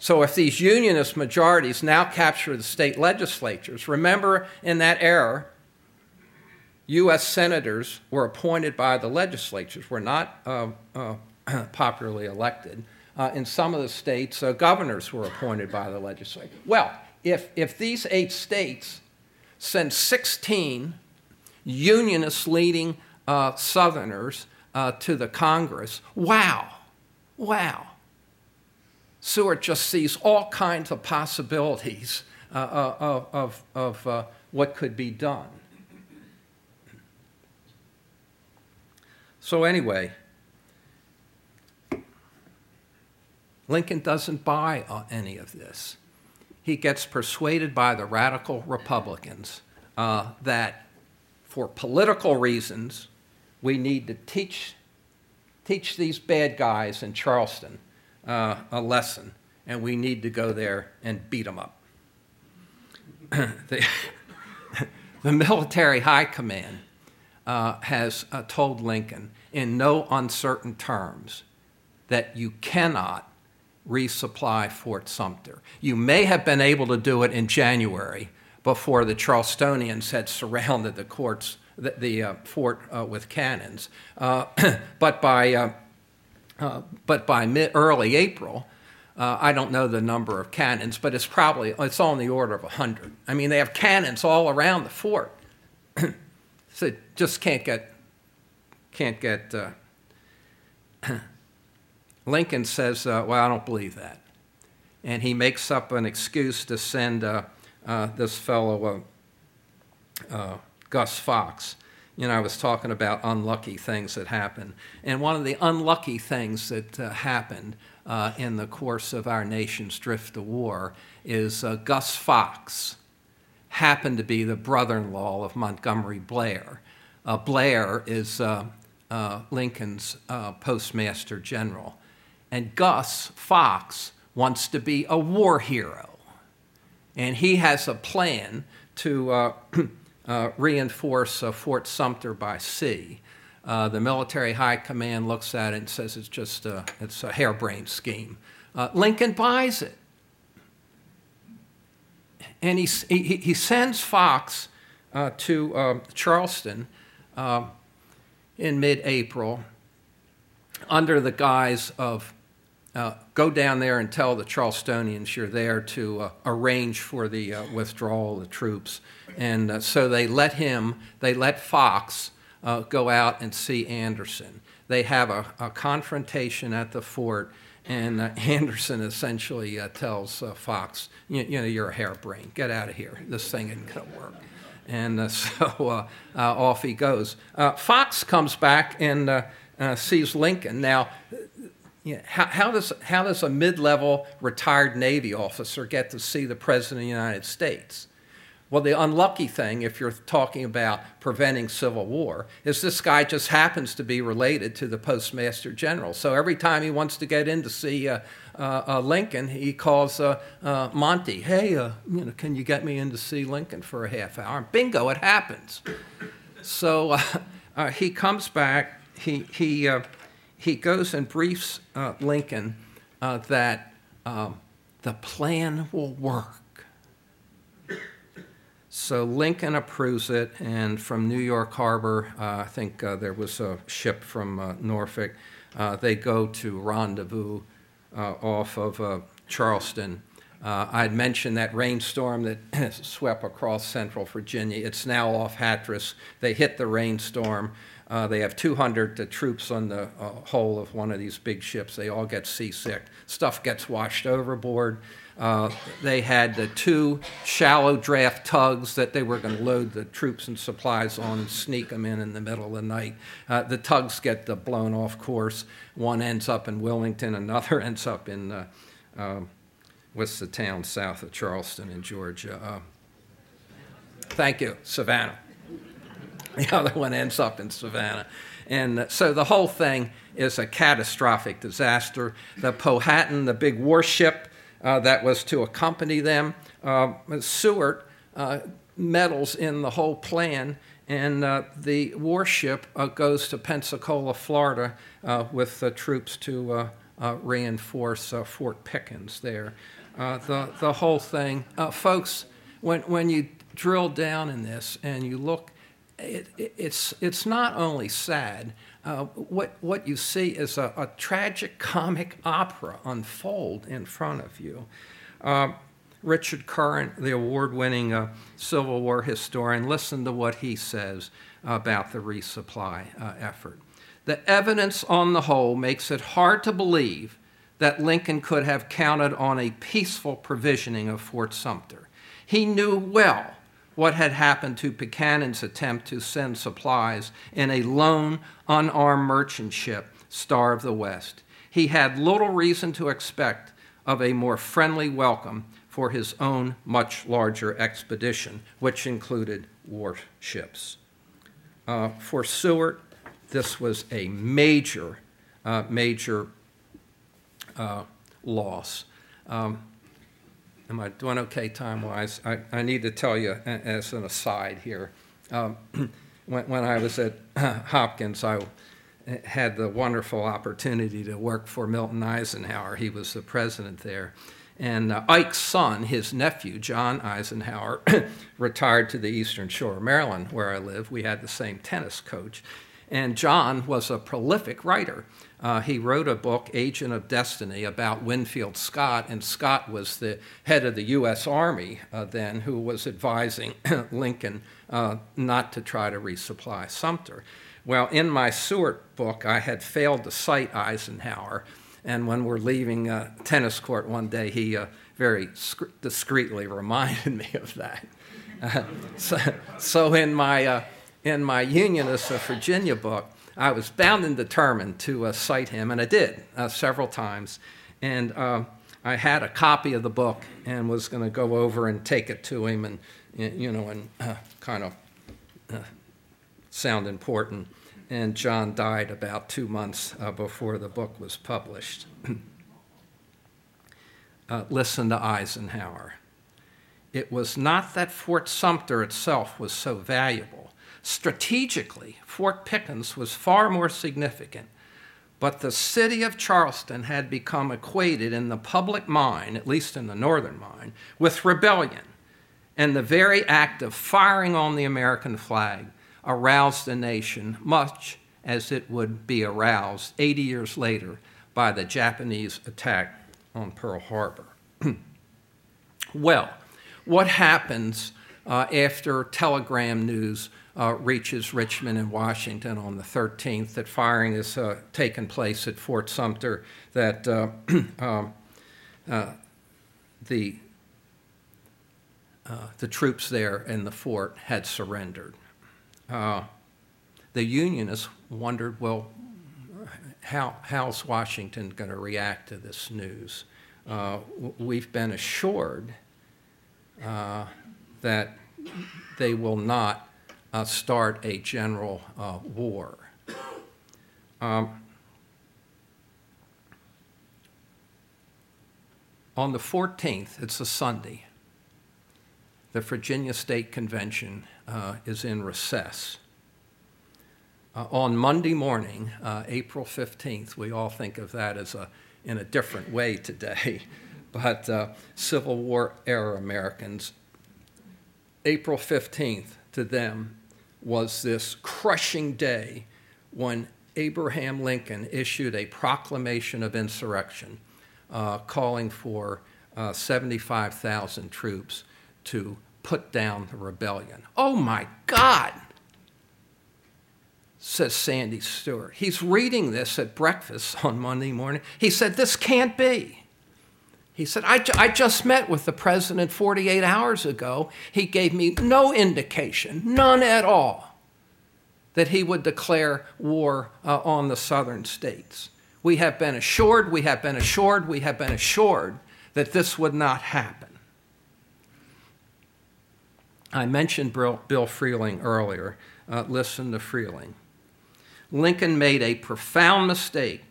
So if these Unionist majorities now capture the state legislatures, remember in that era, U S senators were appointed by the legislatures, were not uh, uh, popularly elected. Uh, in some of the states, uh, governors were appointed by the legislature. Well, if, if these eight states send sixteen Unionist leading Uh, Southerners uh, to the Congress. Wow, wow. Seward just sees all kinds of possibilities uh, uh, of, of uh, what could be done. So anyway, Lincoln doesn't buy uh, any of this. He gets persuaded by the radical Republicans uh, that for political reasons, we need to teach, teach these bad guys in Charleston uh, a lesson, and we need to go there and beat them up. the, the military high command uh, has uh, told Lincoln in no uncertain terms that you cannot resupply Fort Sumter. You may have been able to do it in January, before the Charlestonians had surrounded the courts, the, the uh, fort uh, with cannons, uh, but by uh, uh, but by mid, early April, uh, I don't know the number of cannons, but it's probably it's on the order of a hundred. I mean, they have cannons all around the fort, so it just can't get can't get. Uh... Lincoln says, uh, "Well, I don't believe that," and he makes up an excuse to send. Uh, Uh, this fellow, uh, uh, Gus Fox. You know, I was talking about unlucky things that happened. And one of the unlucky things that uh, happened uh, in the course of our nation's drift to war is uh, Gus Fox happened to be the brother-in-law of Montgomery Blair. Uh, Blair is uh, uh, Lincoln's uh, postmaster general. And Gus Fox wants to be a war hero. And he has a plan to uh, uh, reinforce uh, Fort Sumter by sea. Uh, the military high command looks at it and says it's just a, it's a harebrained scheme. Uh, Lincoln buys it. And he, he, he sends Fox uh, to uh, Charleston uh, in mid-April under the guise of Uh, go down there and tell the Charlestonians you're there to uh, arrange for the uh, withdrawal of the troops. And uh, so they let him, they let Fox uh, go out and see Anderson. They have a, a confrontation at the fort, and uh, Anderson essentially uh, tells uh, Fox, you, you know, you're a harebrain. Get out of here. This thing isn't going to work. And uh, so uh, uh, off he goes. Uh, Fox comes back and uh, uh, sees Lincoln. Now, you know, how, how does how does a mid-level retired Navy officer get to see the President of the United States? Well, the unlucky thing, if you're talking about preventing civil war, is this guy just happens to be related to the Postmaster General. So every time he wants to get in to see uh, uh, uh, Lincoln, he calls uh, uh, Monty, hey, uh, you know, can you get me in to see Lincoln for a half hour? And bingo, it happens. So uh, uh, he comes back. He, he, uh, he goes and briefs uh, Lincoln uh, that um, the plan will work. So Lincoln approves it, and from New York Harbor, uh, I think uh, there was a ship from uh, Norfolk, uh, they go to rendezvous uh, off of uh, Charleston. Uh, I'd mentioned that rainstorm that swept across central Virginia. It's now off Hatteras. They hit the rainstorm. Uh, they have two hundred uh, troops on the uh, hull of one of these big ships. They all get seasick. Stuff gets washed overboard. Uh, they had the two shallow draft tugs that they were going to load the troops and supplies on and sneak them in in the middle of the night. Uh, the tugs get uh, blown off course. One ends up in Wilmington. Another ends up in uh, uh, what's the town south of Charleston in Georgia? Uh, thank you, Savannah. The other one ends up in Savannah. And so the whole thing is a catastrophic disaster. The Powhatan, the big warship uh, that was to accompany them, uh, Seward uh, meddles in the whole plan, and uh, the warship uh, goes to Pensacola, Florida, uh, with the troops to uh, uh, reinforce uh, Fort Pickens there. Uh, the, the whole thing. Uh, folks, when, when you drill down in this and you look, It, it, it's it's not only sad. Uh, what what you see is a, a tragic comic opera unfold in front of you. Uh, Richard Curran, the award-winning uh, Civil War historian, listen to what he says about the resupply uh, effort. The evidence on the whole makes it hard to believe that Lincoln could have counted on a peaceful provisioning of Fort Sumter. He knew well what had happened to Buchanan's attempt to send supplies in a lone, unarmed merchant ship, Star of the West. He had little reason to expect of a more friendly welcome for his own much larger expedition, which included warships. Uh, for Seward, this was a major, uh, major uh, loss. Um, Am I doing okay time-wise? I, I need to tell you as an aside here. Um, when, when I was at Hopkins, I had the wonderful opportunity to work for Milton Eisenhower. He was the president there. And uh, Ike's son, his nephew, John Eisenhower, retired to the Eastern Shore of Maryland, where I live. We had the same tennis coach. And John was a prolific writer. Uh, he wrote a book, Agent of Destiny, about Winfield Scott, and Scott was the head of the U S Army uh, then, who was advising Lincoln uh, not to try to resupply Sumter. Well, in my Seward book, I had failed to cite Eisenhower, and when we're leaving a tennis court one day, he uh, very sc- discreetly reminded me of that. Uh, so, so in my uh, in my Unionists of Virginia book, I was bound and determined to uh, cite him, and I did uh, several times. And uh, I had a copy of the book and was going to go over and take it to him and, you know, and uh, kind of uh, sound important. And John died about two months uh, before the book was published. uh, listen to Eisenhower. It was not that Fort Sumter itself was so valuable. Strategically, Fort Pickens was far more significant, but the city of Charleston had become equated in the public mind, at least in the northern mind, with rebellion, and the very act of firing on the American flag aroused the nation, much as it would be aroused eighty years later by the Japanese attack on Pearl Harbor. Well, what happens uh, after telegram news Uh, reaches Richmond and Washington on the thirteenth, that firing has uh, taken place at Fort Sumter, that uh, uh, uh, the uh, the troops there in the fort had surrendered. Uh, the Unionists wondered, well, how how's Washington going to react to this news? Uh, we've been assured uh, that they will not uh, start a general uh, war. Um, on the fourteenth, it's a Sunday, the Virginia State Convention uh, is in recess. Uh, on Monday morning, uh, April fifteenth, we all think of that as a in a different way today, but uh, Civil War era Americans, April fifteenth to them was this crushing day when Abraham Lincoln issued a proclamation of insurrection uh, calling for uh, seventy-five thousand troops to put down the rebellion. Oh my God, says Sandy Stuart. He's reading this at breakfast on Monday morning. He said, this can't be. He said, I, ju- I just met with the president forty-eight hours ago. He gave me no indication, none at all, that he would declare war uh, on the southern states. We have been assured, we have been assured, we have been assured that this would not happen. I mentioned Bill, Bill Freehling earlier. Uh, listen to Freehling. Lincoln made a profound mistake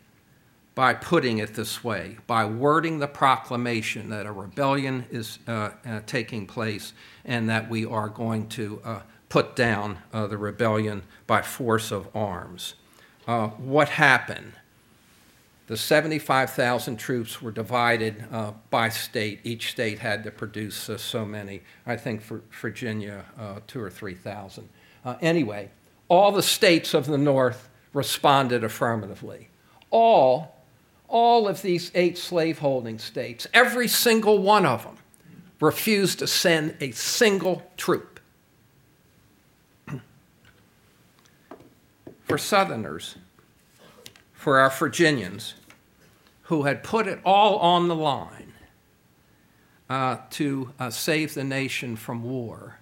by putting it this way, by wording the proclamation that a rebellion is uh, uh, taking place and that we are going to uh, put down uh, the rebellion by force of arms. Uh, what happened? The seventy-five thousand troops were divided uh, by state. Each state had to produce uh, so many. I think for Virginia, uh, two or three thousand. Uh, anyway, all the states of the North responded affirmatively. All, all of these eight slaveholding states, every single one of them, refused to send a single troop. For Southerners, for our Virginians, who had put it all on the line uh, to uh, save the nation from war,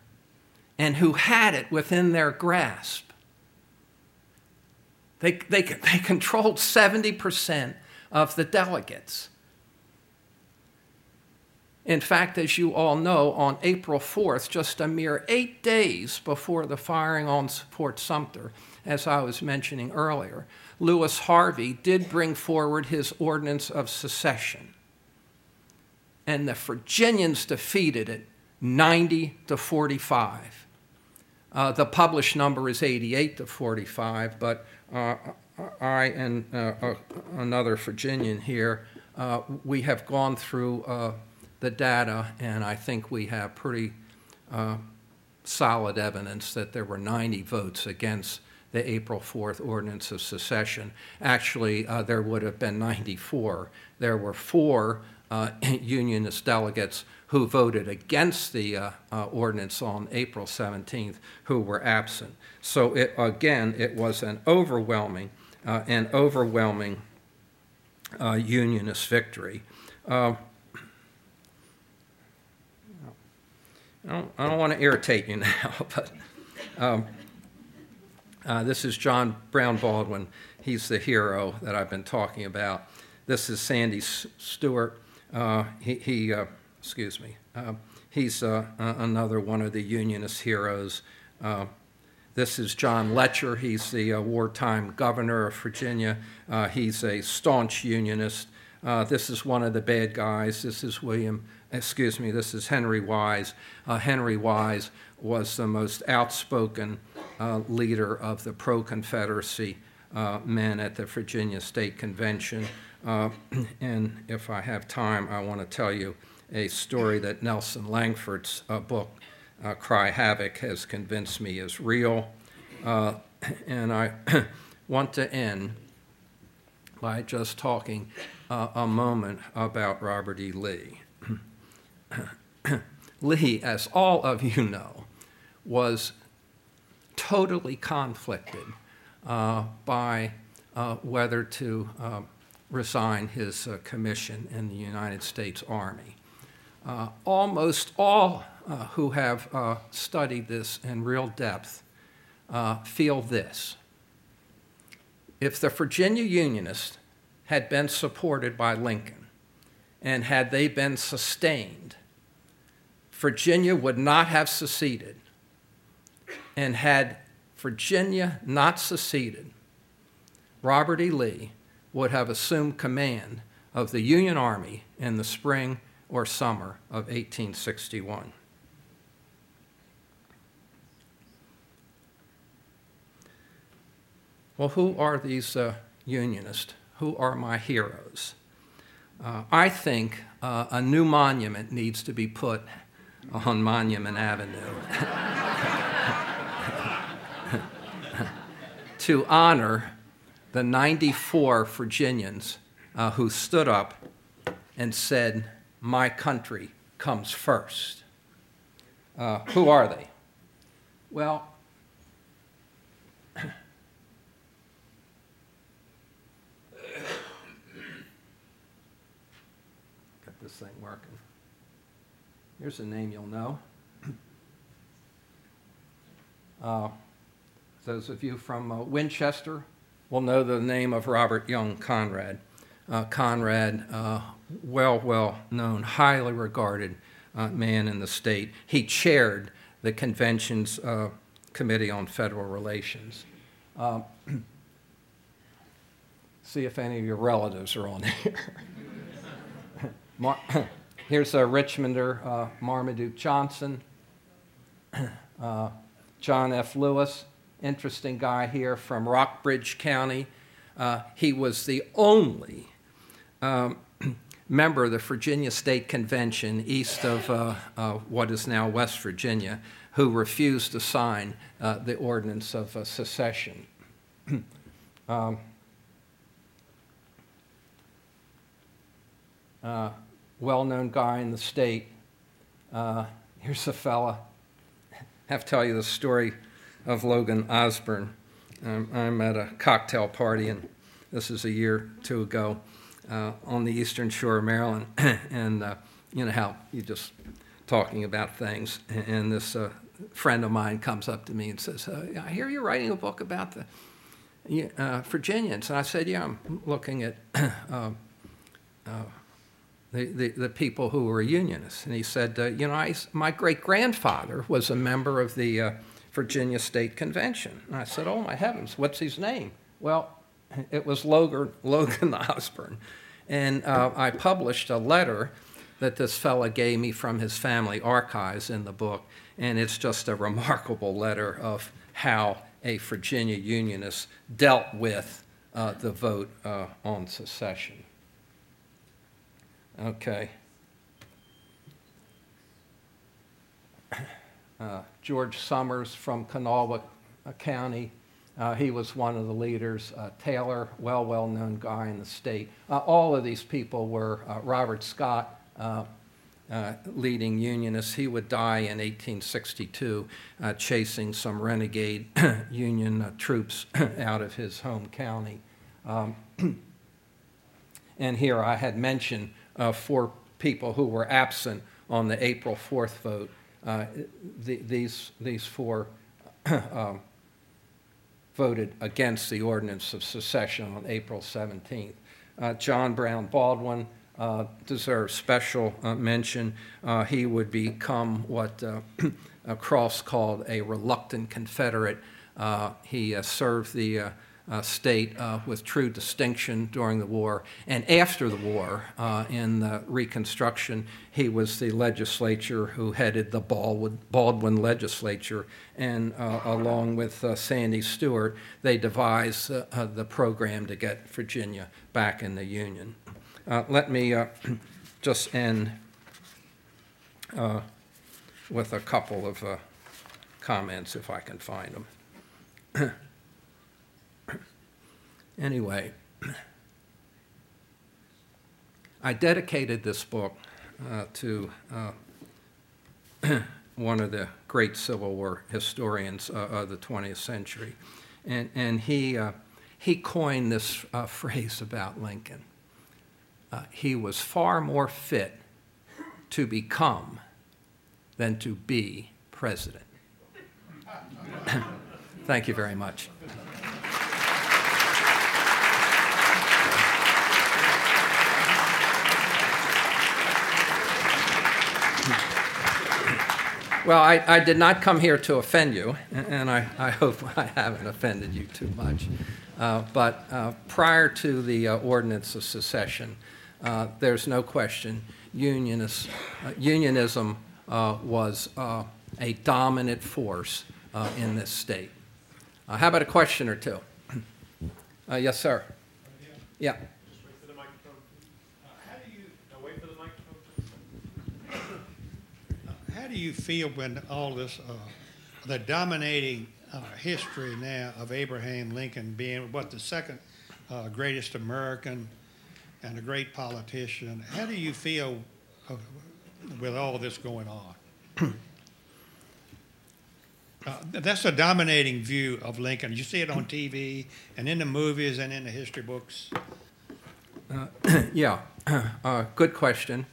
and who had it within their grasp. They, they, they controlled seventy percent of the delegates. In fact, as you all know, on April fourth, just a mere eight days before the firing on Fort Sumter, as I was mentioning earlier, Lewis Harvie did bring forward his Ordinance of Secession, and the Virginians defeated it ninety to forty-five. Uh, the published number is eighty-eight to forty-five, but uh, I and uh, uh, another Virginian here, uh, we have gone through uh, the data, and I think we have pretty uh, solid evidence that there were ninety votes against the April fourth Ordinance of Secession. Actually, uh, there would have been ninety-four. There were four uh, Unionist delegates who voted against the uh, uh, ordinance on April seventeenth, who were absent. So it, again, it was an overwhelming, uh, an overwhelming uh, Unionist victory. Uh, I don't, I don't want to irritate you now, but um, uh, this is John Brown Baldwin. He's the hero that I've been talking about. This is Sandy Stuart. Uh, he... he uh, Excuse me. Uh, he's uh, uh, another one of the Unionist heroes. Uh, this is John Letcher. He's the uh, wartime governor of Virginia. Uh, he's a staunch Unionist. Uh, this is one of the bad guys. This is William, excuse me, this is Henry Wise. Uh, Henry Wise was the most outspoken uh, leader of the pro-Confederacy uh, men at the Virginia State Convention. Uh, and if I have time, I want to tell you a story that Nelson Langford's uh, book, uh, Cry Havoc, has convinced me is real. Uh, and I want to end by just talking uh, a moment about Robert E. Lee. Lee, as all of you know, was totally conflicted uh, by uh, whether to uh, resign his uh, commission in the United States Army. Uh, almost all uh, who have uh, studied this in real depth uh, feel this. If the Virginia Unionists had been supported by Lincoln, and had they been sustained, Virginia would not have seceded. And had Virginia not seceded, Robert E. Lee would have assumed command of the Union Army in the spring or summer of eighteen sixty-one. Well, who are these uh, Unionists? Who are my heroes? Uh, I think uh, a new monument needs to be put on Monument Avenue to honor the ninety-four Virginians uh, who stood up and said, "My country comes first." Uh, who are they? Well, thing working. Here's a name you'll know. Uh, those of you from uh, Winchester will know the name of Robert Young Conrad. Uh, Conrad, uh, well, well known, highly regarded uh, man in the state. He chaired the convention's uh, Committee on Federal Relations. Uh, see if any of your relatives are on here. Mar- Here's a Richmonder, uh, Marmaduke Johnson, uh, John F. Lewis, interesting guy here from Rockbridge County. Uh, he was the only um, member of the Virginia State Convention east of uh, uh, what is now West Virginia who refused to sign uh, the Ordinance of uh, Secession. um, uh, well-known guy in the state. Uh, here's a fella. I have to tell you the story of Logan Osborne. Um, I'm at a cocktail party, and this is a year or two ago, uh, on the eastern shore of Maryland, and uh, you know how you're just talking about things, and this uh, friend of mine comes up to me and says, uh, I hear you're writing a book about the uh, Virginians. And I said, yeah, I'm looking at... uh, uh, The, the, the people who were Unionists. And he said, uh, you know, I, my great-grandfather was a member of the uh, Virginia State Convention. And I said, oh, my heavens, what's his name? Well, it was Logan, Logan Osborne. And uh, I published a letter that this fella gave me from his family archives in the book, and it's just a remarkable letter of how a Virginia Unionist dealt with uh, the vote uh, on secession. Okay. Uh, George Summers from Kanawha County. Uh, he was one of the leaders. Uh, Taylor, well, well-known guy in the state. Uh, all of these people were uh, Robert Scott, uh, uh, leading Unionist. He would die in eighteen sixty-two uh, chasing some renegade Union uh, troops out of his home county. Um, and here I had mentioned Uh, for people who were absent on the April fourth vote. Uh, the, these, these four um, voted against the Ordinance of Secession on April seventeenth. Uh, John Brown Baldwin uh, deserves special uh, mention. Uh, he would become what uh, Cross called a reluctant Confederate. Uh, he uh, served the uh, Uh, state uh, with true distinction during the war. And after the war, uh, in the Reconstruction, he was the legislature who headed the Baldwin, Baldwin legislature. And uh, along with uh, Sandy Stuart, they devised uh, uh, the program to get Virginia back in the Union. Uh, let me uh, just end uh, with a couple of uh, comments, if I can find them. Anyway, I dedicated this book uh, to uh, one of the great Civil War historians uh, of the twentieth century, and and he uh, he coined this uh, phrase about Lincoln. Uh, he was far more fit to become than to be president. Thank you very much. Well, I, I did not come here to offend you, and I, I hope I haven't offended you too much. Uh, but uh, prior to the uh, Ordinance of Secession, uh, there's no question unionist, uh, unionism uh, was uh, a dominant force uh, in this state. Uh, how about a question or two? Uh, yes, sir. Yeah. How do you feel when all this, uh, the dominating uh, history now of Abraham Lincoln being what the second uh, greatest American and a great politician? How do you feel uh, with all this going on? uh, that's a dominating view of Lincoln. You see it on T V and in the movies and in the history books. Uh, yeah, uh, good question.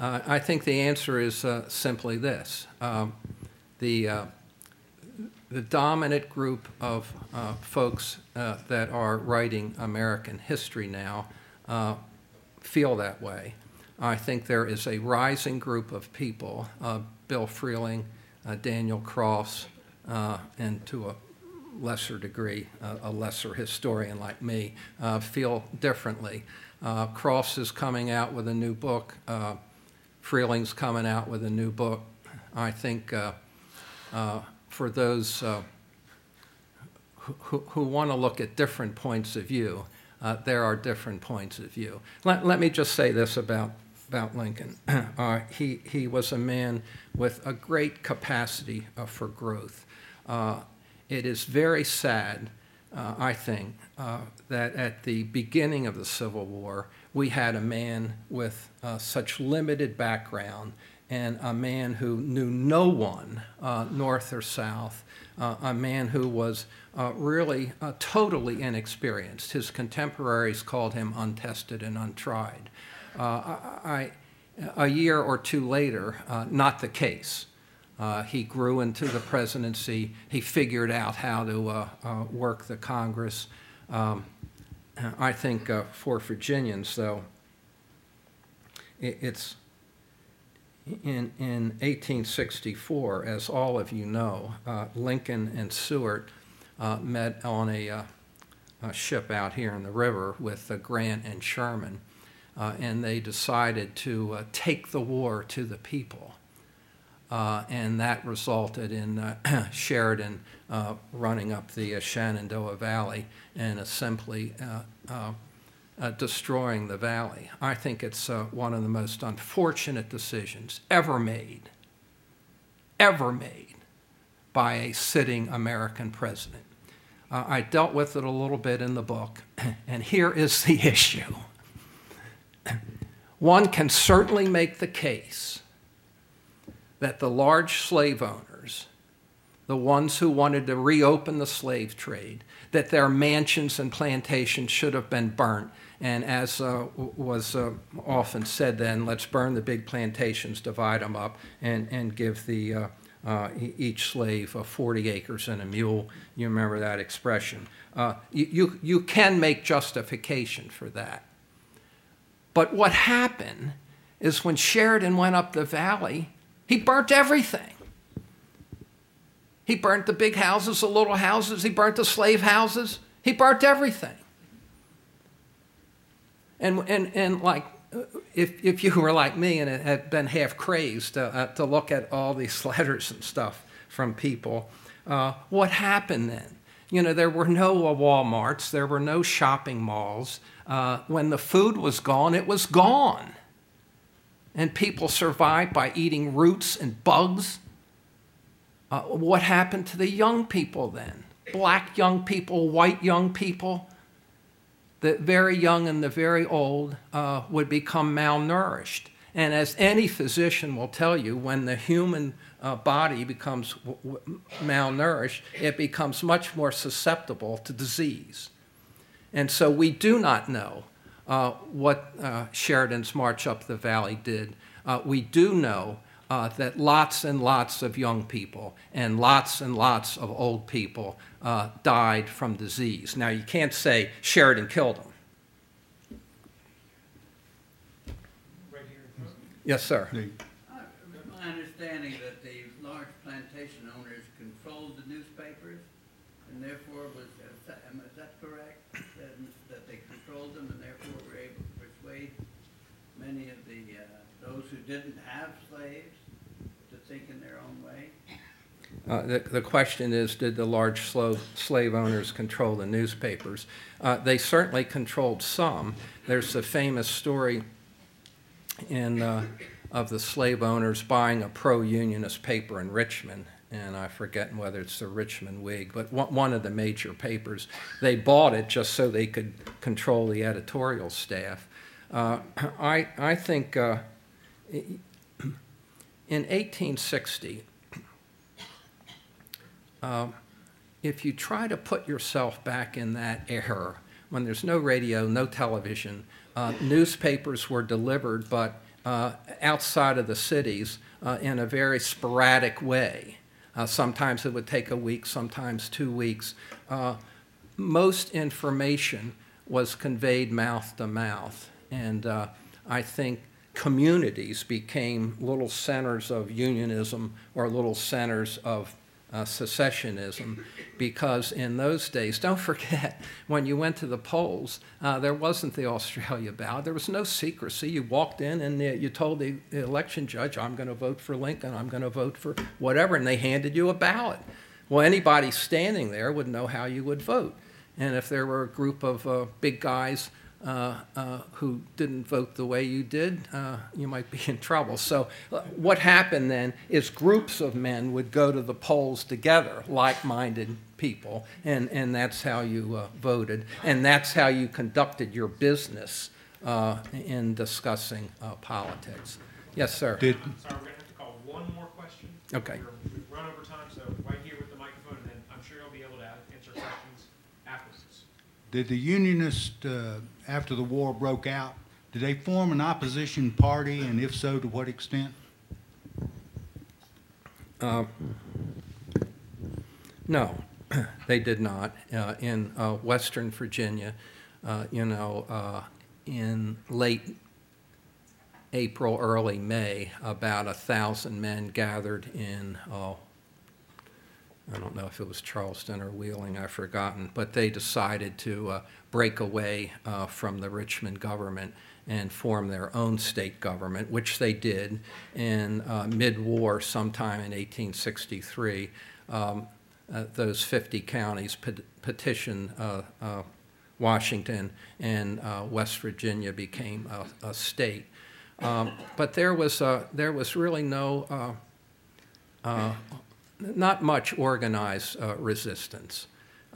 Uh, I think the answer is uh, simply this. Um, the, uh, the dominant group of uh, folks uh, that are writing American history now uh, feel that way. I think there is a rising group of people, uh, Bill Freehling, uh, Daniel Cross, uh, and to a lesser degree, uh, a lesser historian like me, uh, feel differently. Uh, Cross is coming out with a new book. Uh, Freeling's coming out with a new book. I think uh, uh, for those uh, who, who want to look at different points of view, uh, there are different points of view. Let, let me just say this about, about Lincoln. Uh, he, he was a man with a great capacity uh, for growth. Uh, it is very sad, uh, I think, uh, that at the beginning of the Civil War, we had a man with uh, such limited background and a man who knew no one, uh, north or south, uh, a man who was uh, really uh, totally inexperienced. His contemporaries called him untested and untried. Uh, I, I, a year or two later, uh, not the case. Uh, he grew into the presidency. He figured out how to uh, uh, work the Congress. Um, I think uh, for Virginians, though, it's in, in eighteen sixty-four, as all of you know, uh, Lincoln and Seward uh, met on a, uh, a ship out here in the river with uh, Grant and Sherman, uh, and they decided to uh, take the war to the people. Uh, and that resulted in uh, Sheridan uh, running up the uh, Shenandoah Valley and uh, simply uh, uh, uh, destroying the valley. I think it's uh, one of the most unfortunate decisions ever made, ever made by a sitting American president. Uh, I dealt with it a little bit in the book, and here is the issue. One can certainly make the case that the large slave owners, the ones who wanted to reopen the slave trade, that their mansions and plantations should have been burnt. And as uh, was uh, often said then, let's burn the big plantations, divide them up, and, and give the uh, uh, each slave uh, forty acres and a mule. You remember that expression. Uh, you, you, you can make justification for that. But what happened is when Sheridan went up the valley, he burnt everything. He burnt the big houses, the little houses. He burnt the slave houses. He burnt everything. And and and like, if if you were like me and had been half crazed to, uh, to look at all these letters and stuff from people, uh, what happened then? You know, there were no Walmarts. There were no shopping malls. Uh, when the food was gone, it was gone. And people survived by eating roots and bugs. Uh, what happened to the young people then? Black young people, white young people, the very young and the very old uh, would become malnourished. And as any physician will tell you, when the human uh, body becomes w- w- malnourished, it becomes much more susceptible to disease. And so we do not know Uh, what uh, Sheridan's march up the valley did. Uh, we do know uh, that lots and lots of young people and lots and lots of old people uh, died from disease. Now, you can't say Sheridan killed them. Right here. Yes, sir. It was my understanding that the large plantation owners controlled the newspapers, and therefore was that, is that correct? That, that they controlled them, and therefore were able to persuade many of the uh, those who didn't have slaves to think in their own way? Uh, the, the question is, did the large slave, slave owners control the newspapers? Uh, they certainly controlled some. There's the famous story in uh, of the slave owners buying a pro-unionist paper in Richmond, and I forget whether it's the Richmond Whig, but one of the major papers. They bought it just so they could control the editorial staff. Uh, I, I think uh, in eighteen sixty, uh, if you try to put yourself back in that era, when there's no radio, no television, uh, newspapers were delivered, but uh, outside of the cities uh, in a very sporadic way. Uh, sometimes it would take a week, sometimes two weeks. Uh, most information was conveyed mouth to mouth. And uh, I think communities became little centers of unionism or little centers of uh, secessionism, because in those days, don't forget, when you went to the polls, uh, there wasn't the Australia ballot. There was no secrecy. You walked in and you told the election judge, I'm going to vote for Lincoln, I'm going to vote for whatever, and they handed you a ballot. Well, anybody standing there would know how you would vote. And if there were a group of uh, big guys Uh, uh, who didn't vote the way you did, uh, you might be in trouble. So uh, what happened then is groups of men would go to the polls together, like-minded people, and, and that's how you uh, voted, and that's how you conducted your business uh, in discussing uh, politics. Yes, sir. Did, I'm sorry, we're going to have to call one more question. Okay. We're, we've run over time, so right here with the microphone, and then I'm sure you'll be able to answer questions afterwards. Did the Unionists... Uh, after the war broke out, did they form an opposition party, and if so, to what extent? Uh, no, they did not. Uh, in uh, Western Virginia, uh, you know, uh, in late April, early May, about a thousand men gathered in uh, I don't know if it was Charleston or Wheeling, I've forgotten, but they decided to uh, break away uh, from the Richmond government and form their own state government, which they did in uh, mid-war sometime in eighteen sixty-three. Um, uh, those fifty counties pet- petitioned uh, uh, Washington, and uh, West Virginia became a, a state. Um, but there was, uh, there was really no... Uh, uh, not much organized uh, resistance.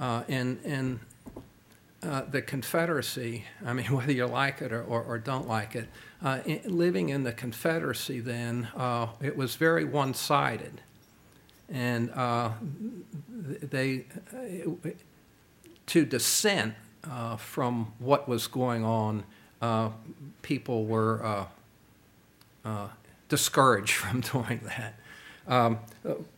Uh, and and uh, the Confederacy, I mean, whether you like it or, or, or don't like it, uh, in, living in the Confederacy then, uh, it was very one-sided. And uh, they, it, to dissent uh, from what was going on, uh, people were uh, uh, discouraged from doing that. Um,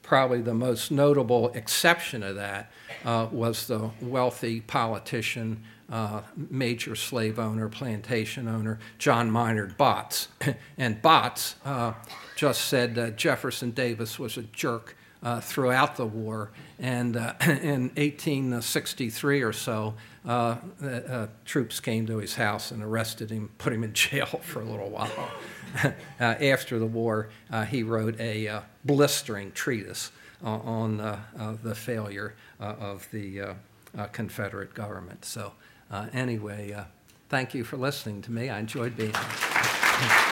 probably the most notable exception of that uh, was the wealthy politician, uh, major slave owner, plantation owner, John Minor Botts. And Botts uh, just said that Jefferson Davis was a jerk uh, throughout the war. And uh, in eighteen sixty-three or so, uh, uh, uh, troops came to his house and arrested him, put him in jail for a little while. uh, after the war, uh, he wrote a uh, blistering treatise uh, on uh, uh, the failure uh, of the uh, uh, Confederate government. So uh, anyway, uh, thank you for listening to me. I enjoyed being here.